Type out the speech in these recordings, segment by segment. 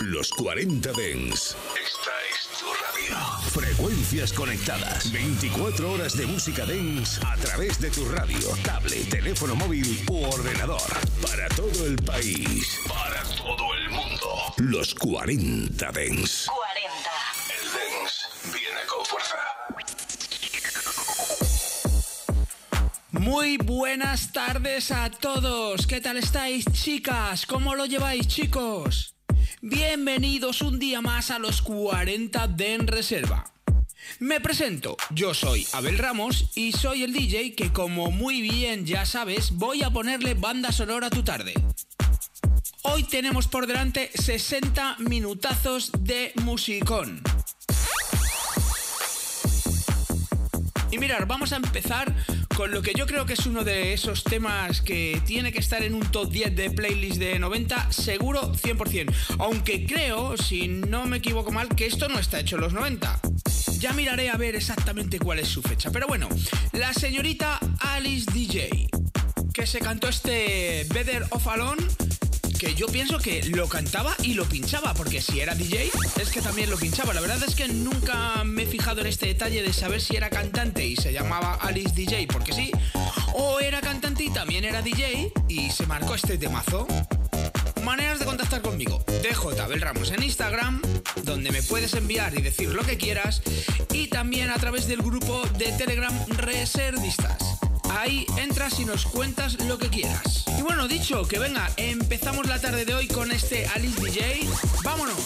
Los 40 Dance. Esta es tu radio. Frecuencias conectadas. 24 horas de música dance a través de tu radio, tablet, teléfono móvil u ordenador. Para todo el país. Para todo el mundo. Los 40 Dance. 40. El dance viene con fuerza. Muy buenas tardes a todos. ¿Qué tal estáis, chicas? ¿Cómo lo lleváis, chicos? Bienvenidos un día más a los 40 de En Reserva. Me presento, yo soy Abel Ramos y soy el DJ que, como muy bien ya sabes, voy a ponerle banda sonora a tu tarde. Hoy tenemos por delante 60 minutazos de musicón. Y mirar, vamos a empezar con lo que yo creo que es uno de esos temas que tiene que estar en un top 10 de playlist de 90, seguro 100%. Aunque creo, si no me equivoco mal, que esto no está hecho en los 90. Ya miraré a ver exactamente cuál es su fecha. Pero bueno, la señorita Alice DJ, que se cantó este Better Off Alone, que yo pienso que lo cantaba y lo pinchaba, porque si era DJ es que también lo pinchaba. La verdad es que nunca me he fijado en este detalle de saber si era cantante y se llamaba Alice DJ porque sí, o era cantante y también era DJ y se marcó este temazo. Maneras de contactar conmigo: DJ Abel Ramos en Instagram, donde me puedes enviar y decir lo que quieras, y también a través del grupo de Telegram Reservistas. Ahí entras y nos cuentas lo que quieras. Y bueno, dicho que venga, empezamos la tarde de hoy con este Alice DJ. ¡Vámonos!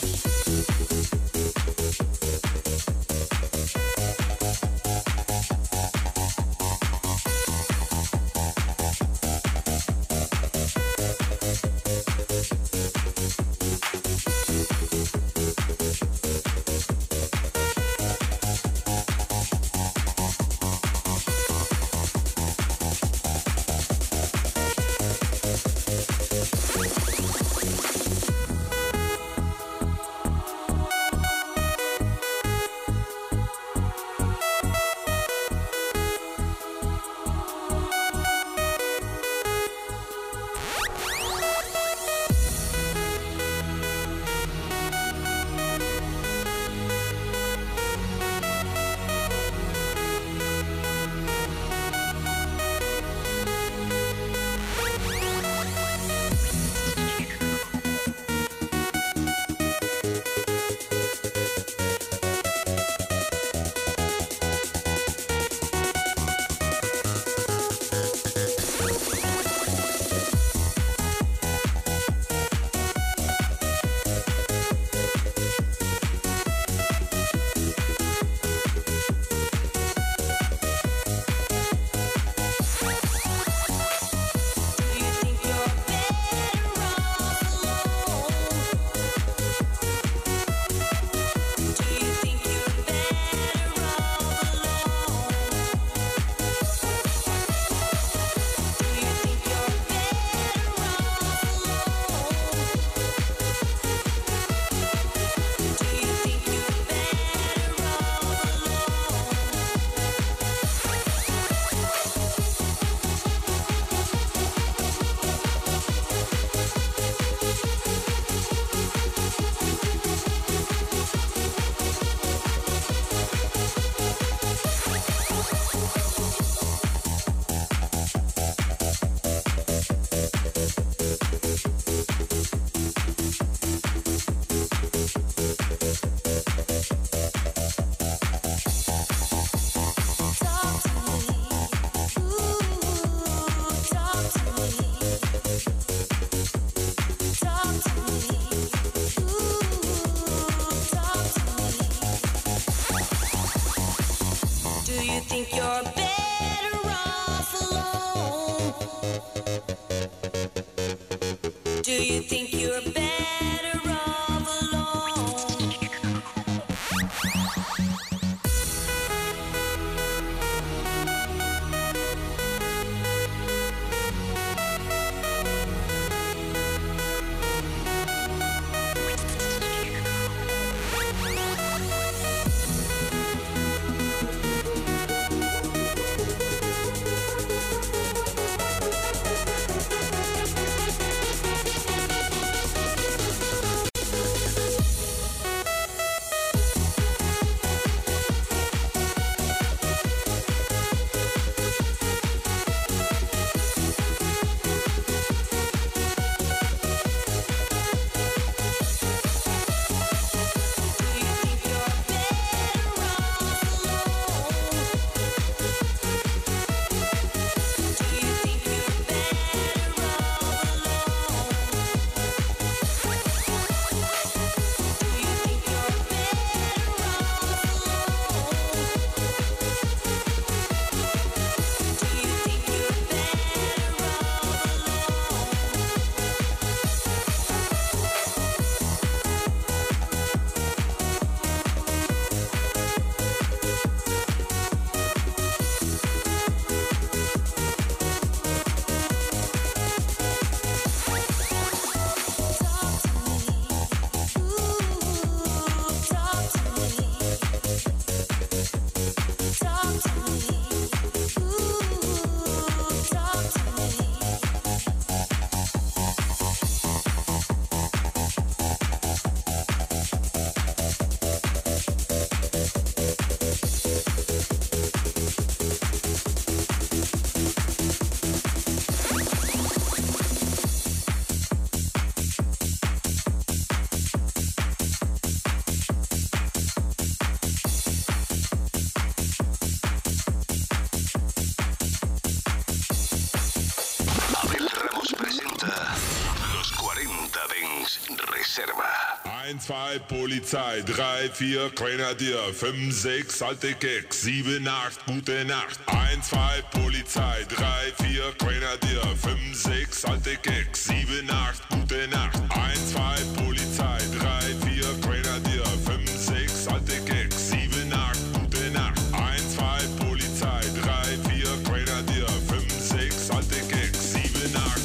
Reserva. 1, 2, Polizei, 3, 4, Grenadier, 5, 6, alte Keks, 7, 8, gute Nacht. 1, 2, Polizei, 3, 4, Grenadier, 5, 6, alte Keks, 7, 8, gute Nacht. 1, 2, Polizei, 3, 4, Grenadier, 5, 6, alte Keks, 7, 8, gute Nacht. 1, 2, Polizei, 3, 4, Grenadier, 5, 6, alte Keks, 7, 8,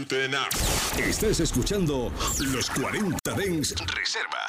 gute Nacht. Estás escuchando Los 40 Dance Reserva.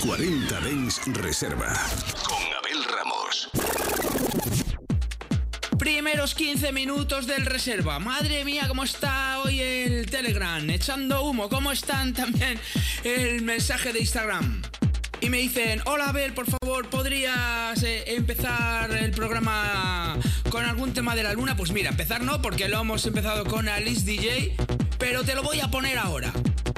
40 Dance Reserva con Abel Ramos. Primeros 15 minutos del Reserva. Madre mía, cómo está hoy el Telegram. Echando humo. ¿Cómo están también el mensaje de Instagram? Y me dicen, hola Abel, por favor, ¿podrías empezar el programa con algún tema de La Luna? Pues mira, empezar no, porque lo hemos empezado con Alice DJ, pero te lo voy a poner ahora.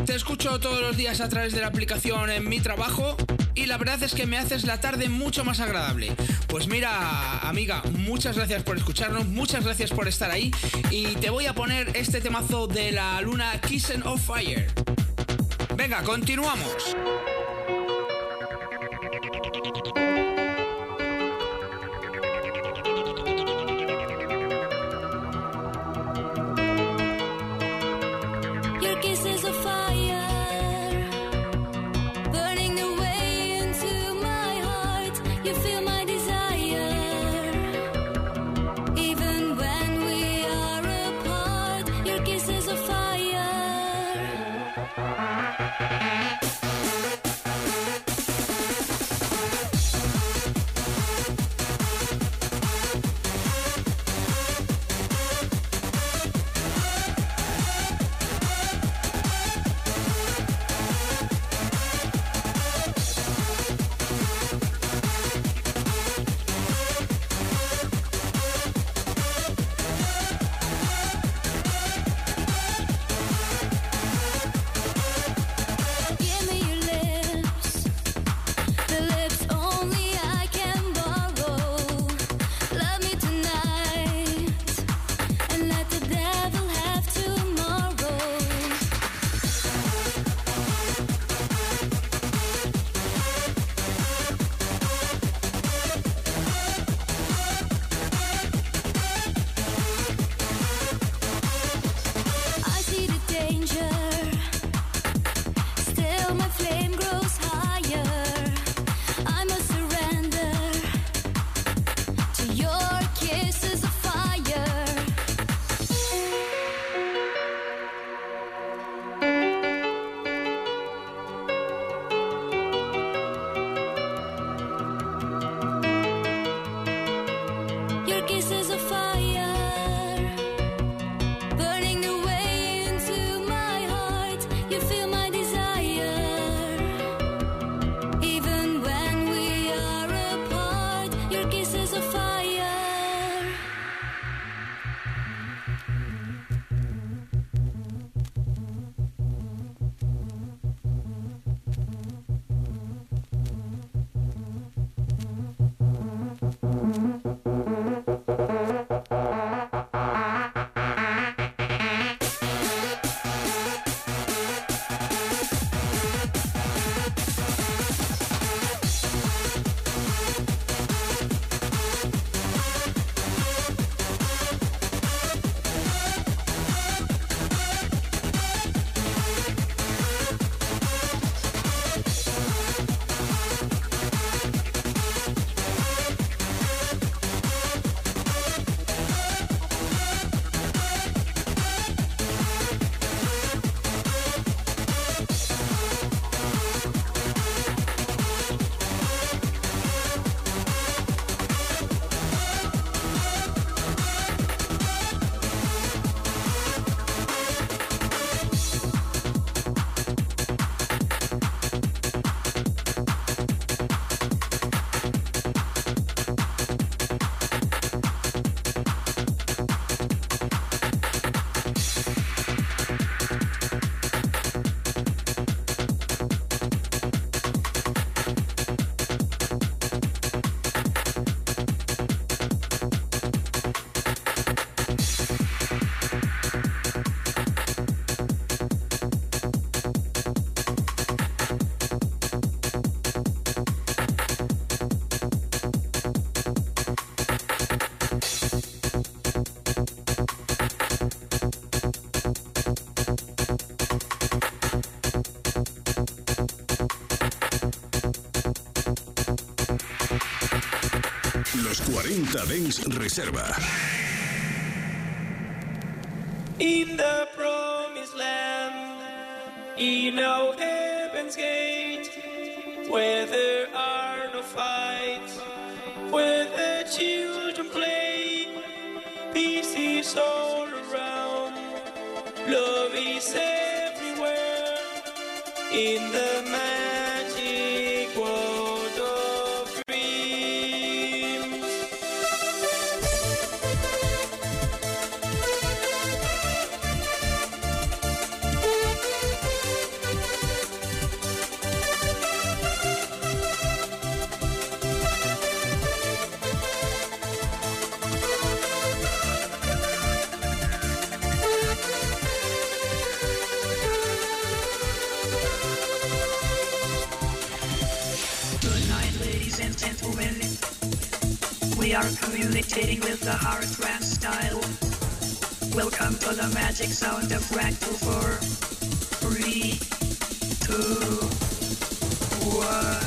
Te escucho todos los días a través de la aplicación en mi trabajo y la verdad es que me haces la tarde mucho más agradable. Pues mira, amiga, muchas gracias por escucharnos, muchas gracias por estar ahí y te voy a poner este temazo de La Luna, Kissin' on Fire. Venga, continuamos. 40 Dance Reserva. In the promised land, in our heaven's gate, where there are no fights, where the children play, peace is all around, love is everywhere, in the magic world of dreams. We are communicating with the hardcore style. Welcome to the magic sound of Fractal 4, 3, 2, 1.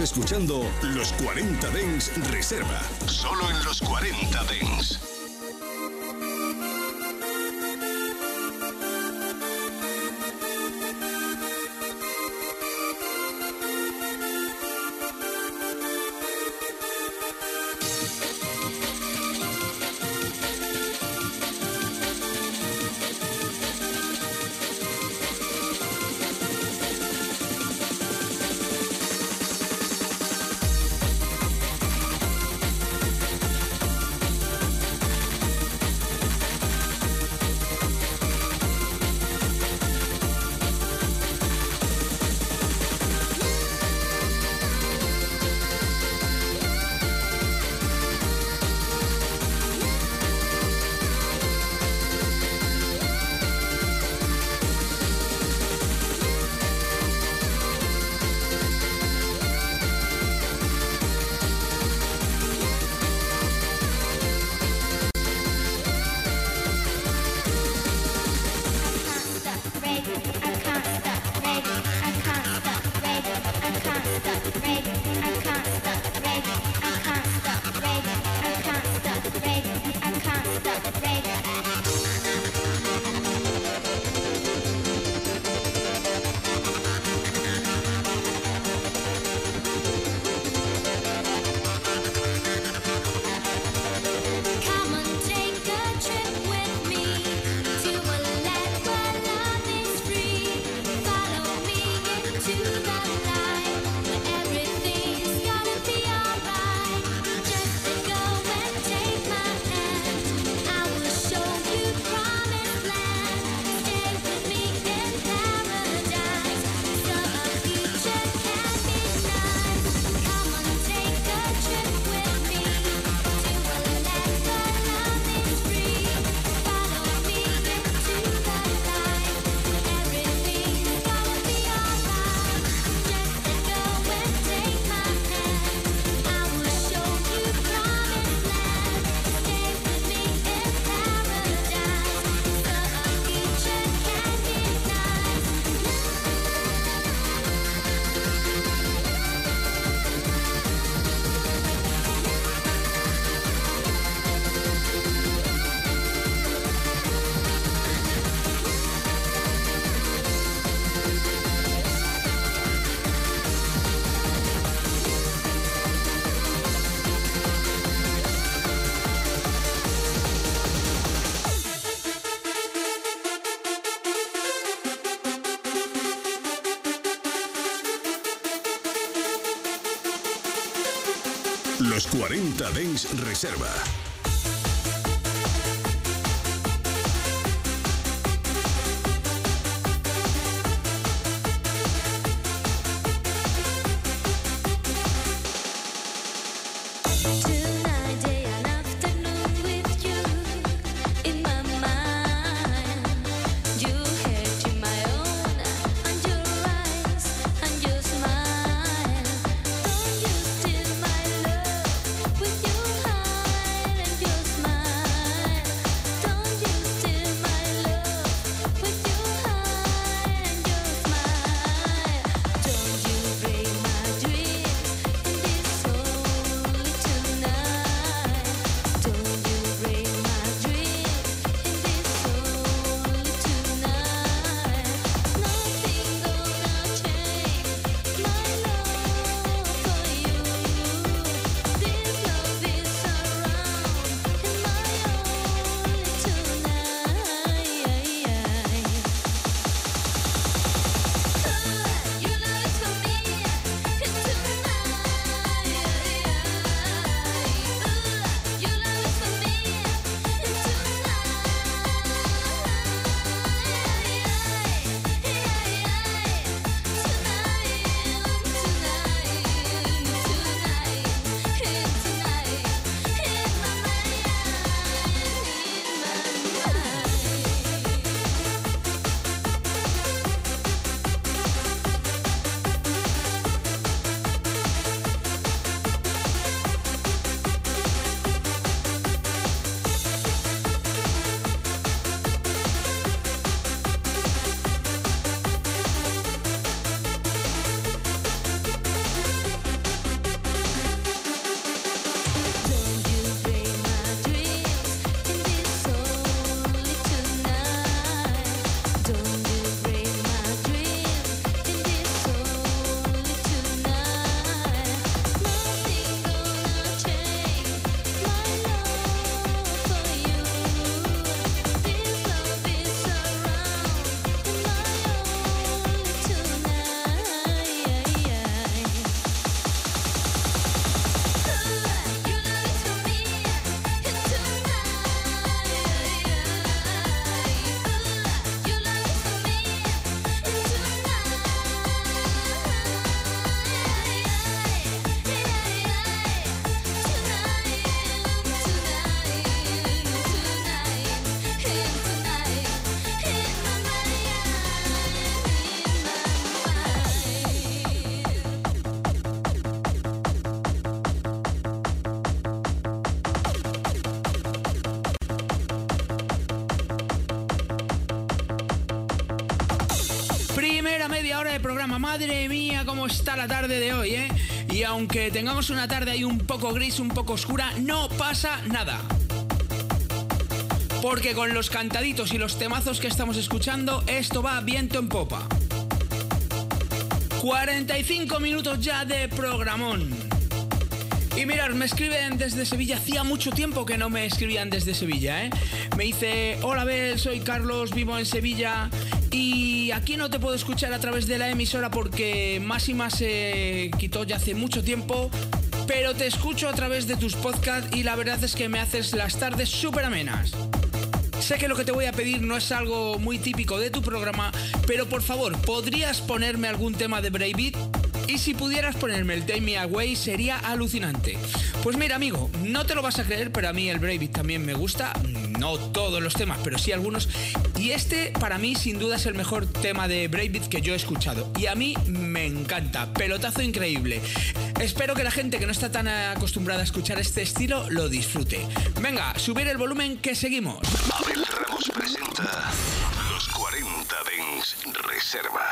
Escuchando Los 40 Dance Reserva, solo en Los 40 Dance. Los 40 Dance Reserva. Madre mía, cómo está la tarde de hoy, ¿eh? Y aunque tengamos una tarde ahí un poco gris, un poco oscura, no pasa nada. Porque con los cantaditos y los temazos que estamos escuchando, esto va viento en popa. 45 minutos ya de programón. Y mirad, me escriben desde Sevilla. Hacía mucho tiempo que no me escribían desde Sevilla, ¿eh? Me dice, hola Abel, soy Carlos, vivo en Sevilla. Y aquí no te puedo escuchar a través de la emisora porque Máxima se quitó ya hace mucho tiempo, pero te escucho a través de tus podcasts y la verdad es que me haces las tardes súper amenas. Sé que lo que te voy a pedir no es algo muy típico de tu programa, pero por favor, ¿podrías ponerme algún tema de Brave Beat? Y si pudieras ponerme el Take Me Away sería alucinante. Pues mira amigo, no te lo vas a creer, pero a mí el Brave Beat también me gusta. No todos los temas, pero sí algunos. Y este para mí sin duda es el mejor tema de Brave Beat que yo he escuchado. Y a mí me encanta, pelotazo increíble. Espero que la gente que no está tan acostumbrada a escuchar este estilo lo disfrute. Venga, subir el volumen que seguimos. Abel Ramos presenta Los 40 Dance Reserva.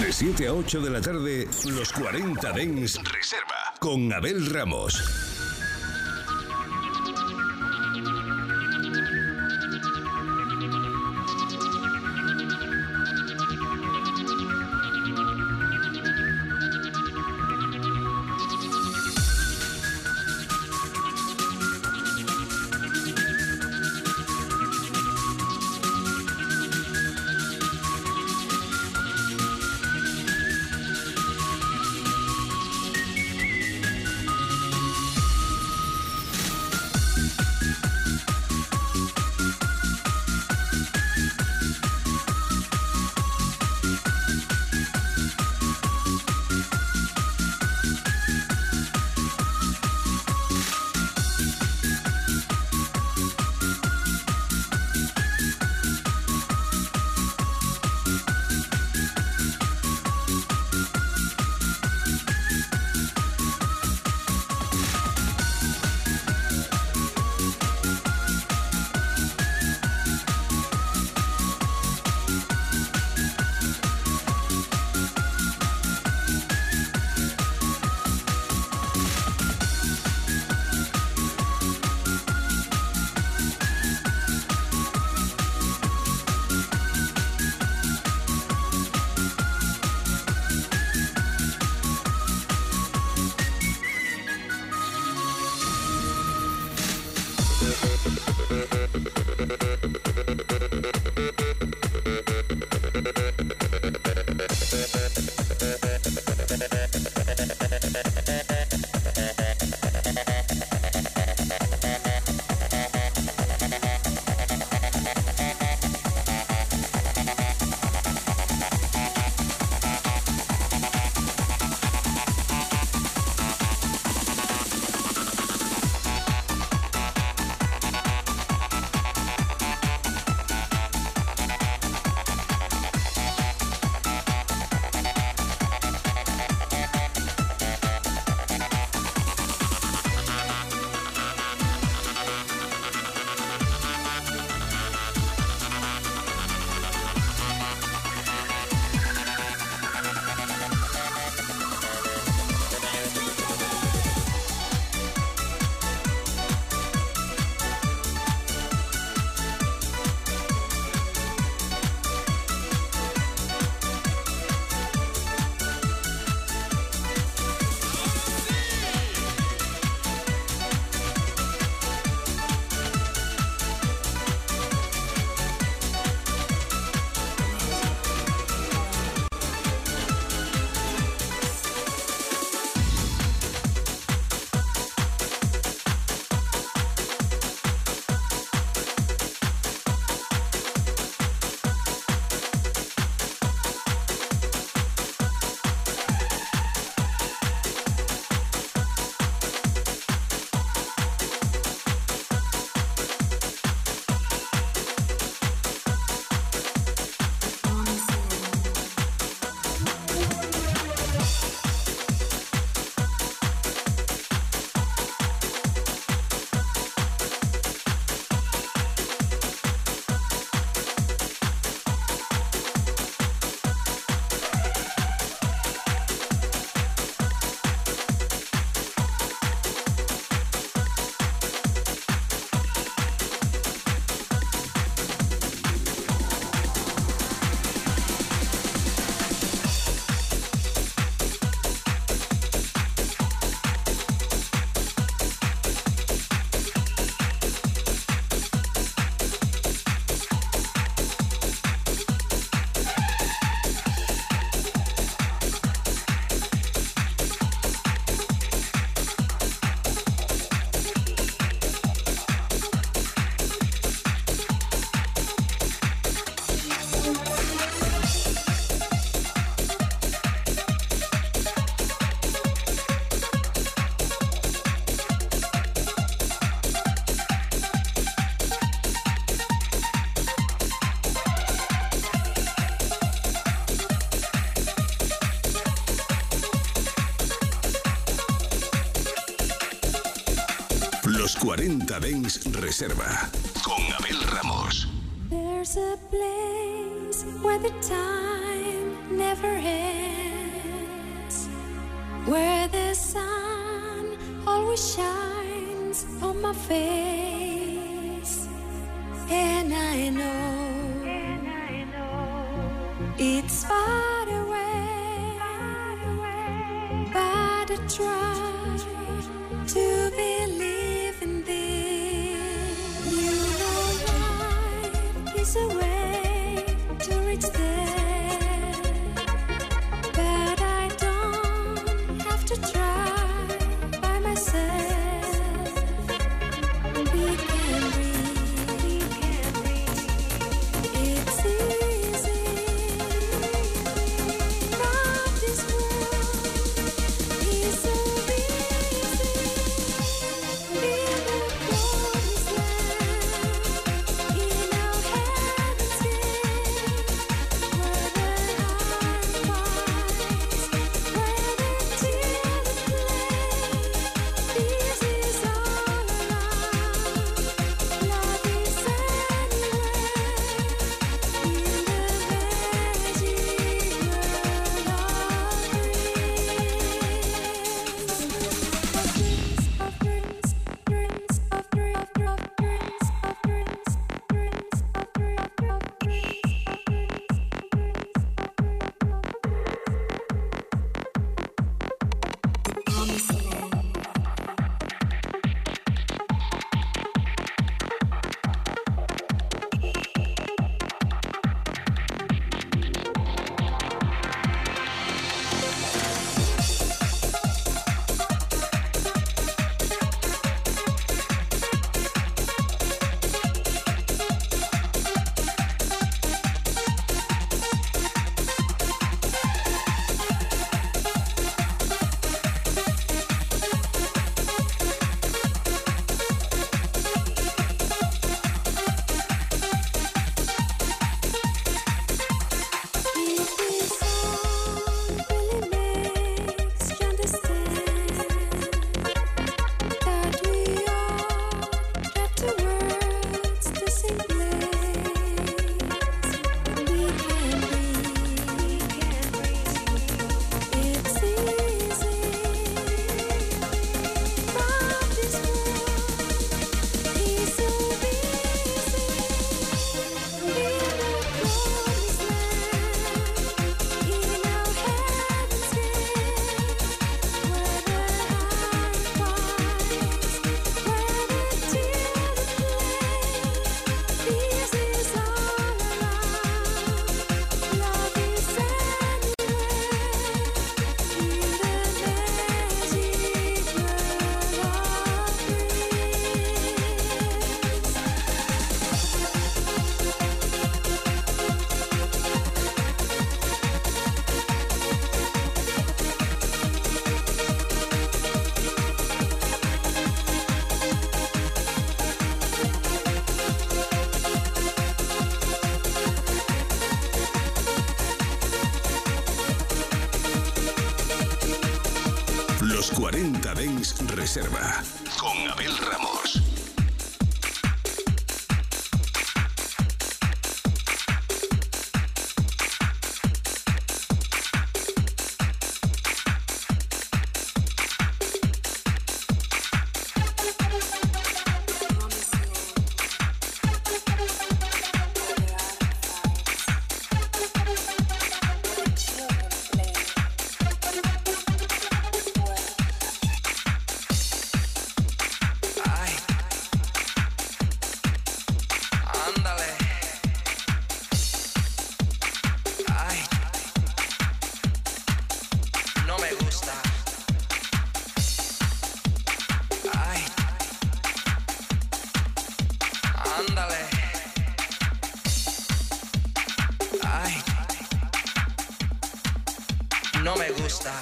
De 7 a 8 de la tarde, Los 40 Dance Reserva con Abel Ramos. Los 40 Dance Reserva con Abel Ramos. There's a place where the time never difference, where the sun always shines on my face, and I know it's far away, but I try to believe in this. You know life is a way to reach there. Los 40 Dance Reserva con Abel Ramos. No me gusta.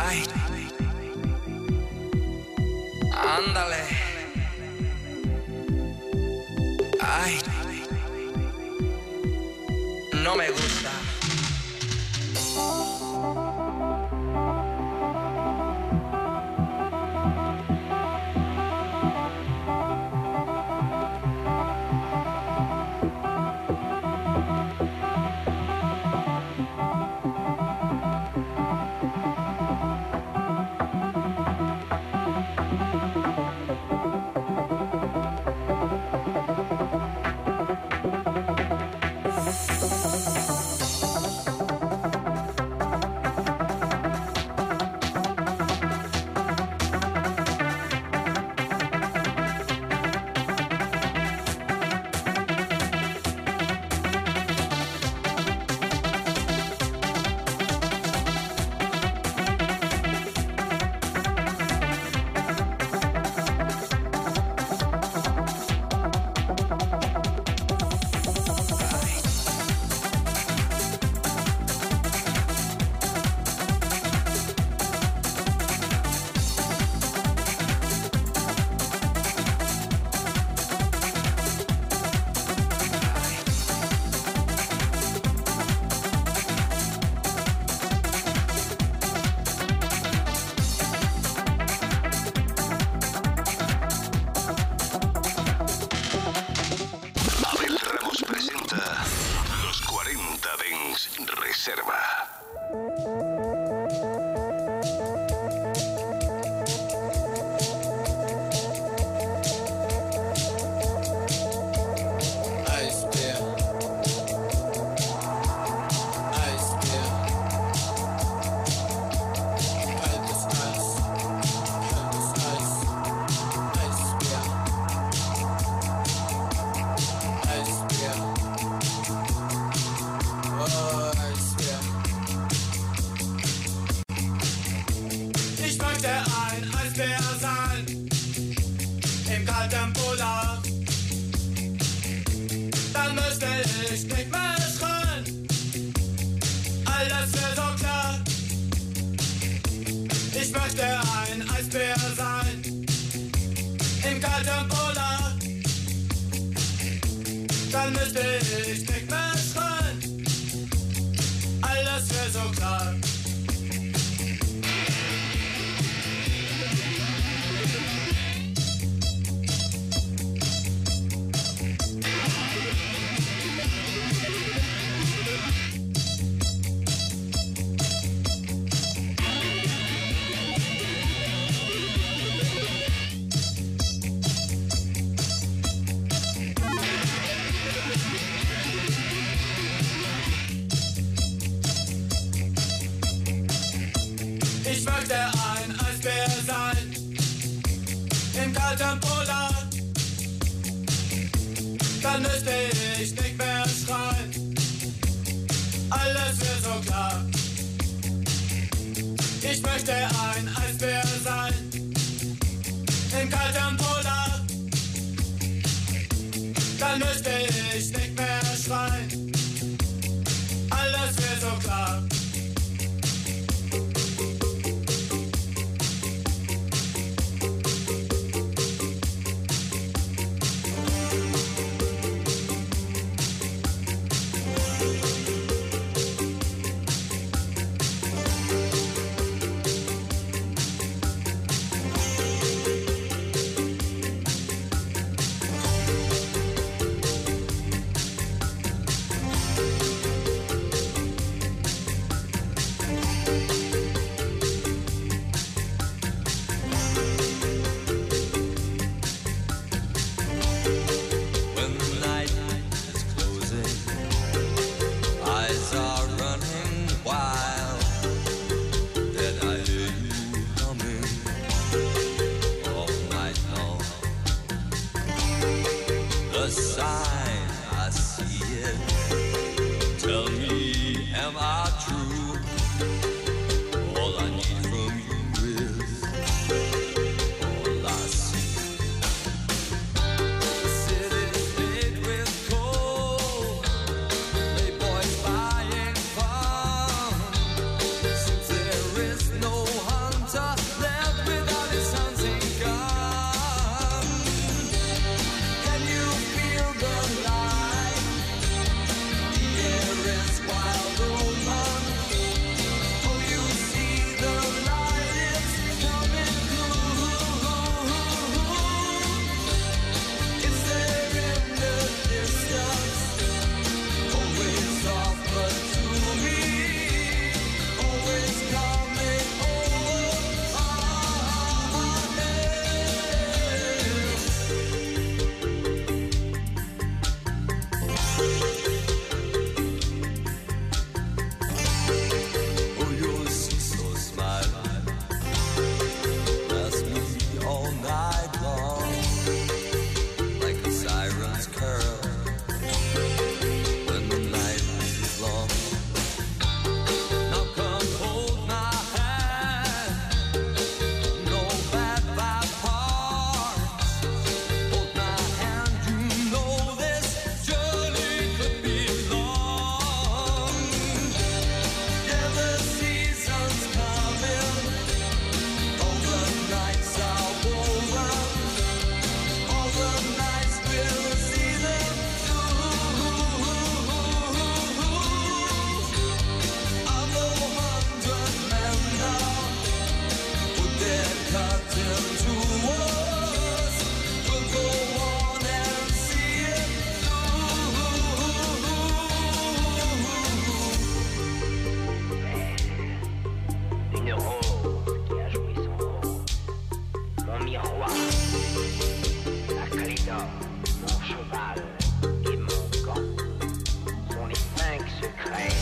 Ay, ándale. Ay, no me gusta. numéro, bien joué son, mon miroir, la Calédon, mon cheval et mon gant sont les 5 secrets.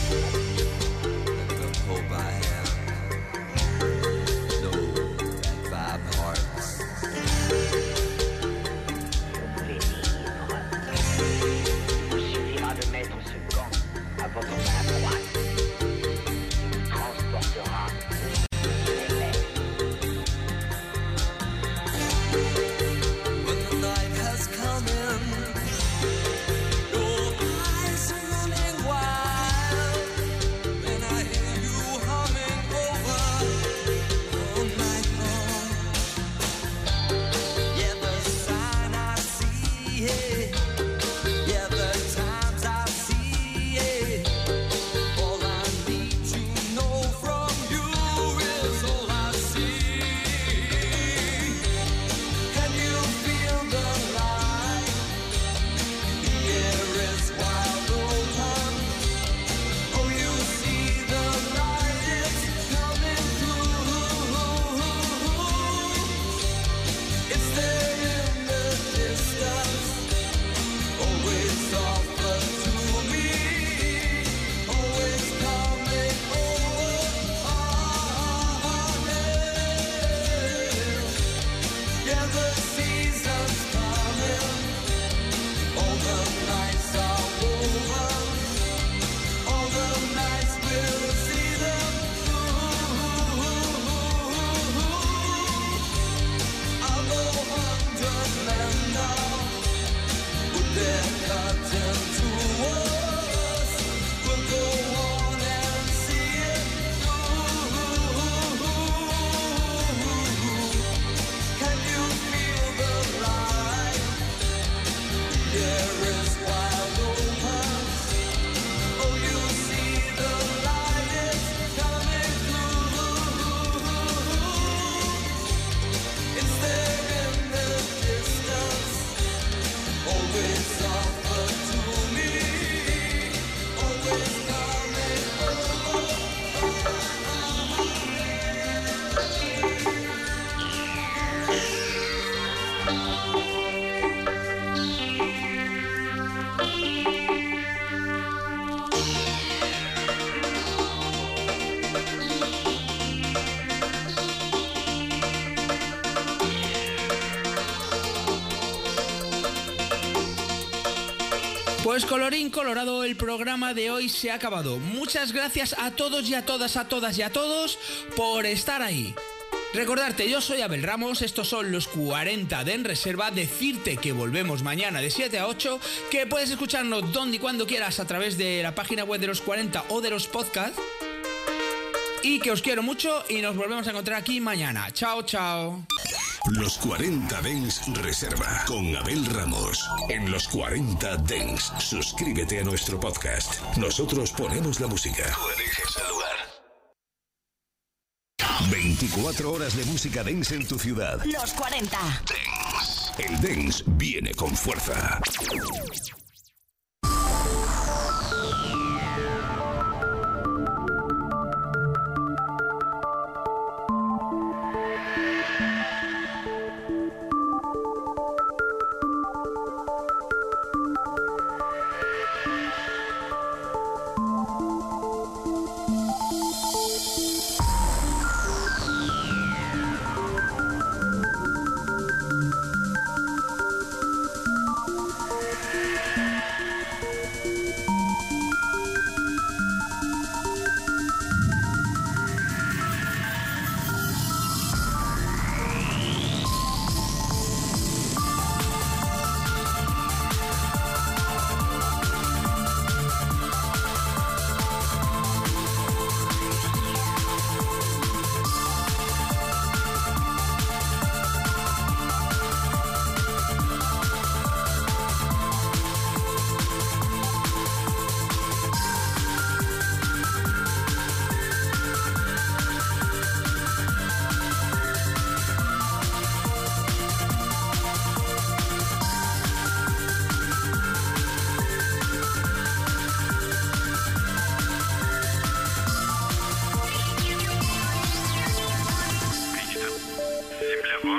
Pues colorín colorado, el programa de hoy se ha acabado. Muchas gracias a todos y a todas, a todos por estar ahí. Recordarte, yo soy Abel Ramos, estos son los 40 de En Reserva. Decirte que volvemos mañana de 7 a 8, que puedes escucharnos donde y cuando quieras a través de la página web de los 40 o de los podcasts. Y que os quiero mucho y nos volvemos a encontrar aquí mañana. Chao, chao. Los 40 Dance Reserva con Abel Ramos. En los 40 Dance, suscríbete a nuestro podcast. Nosotros ponemos la música. Tú eliges el lugar. 24 horas de música dance en tu ciudad. Los 40 Dance. El dance viene con fuerza.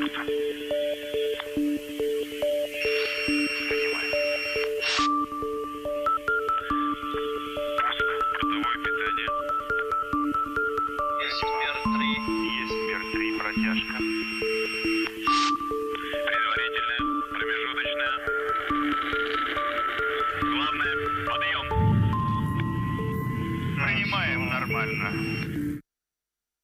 Есть мир 3, братяжка.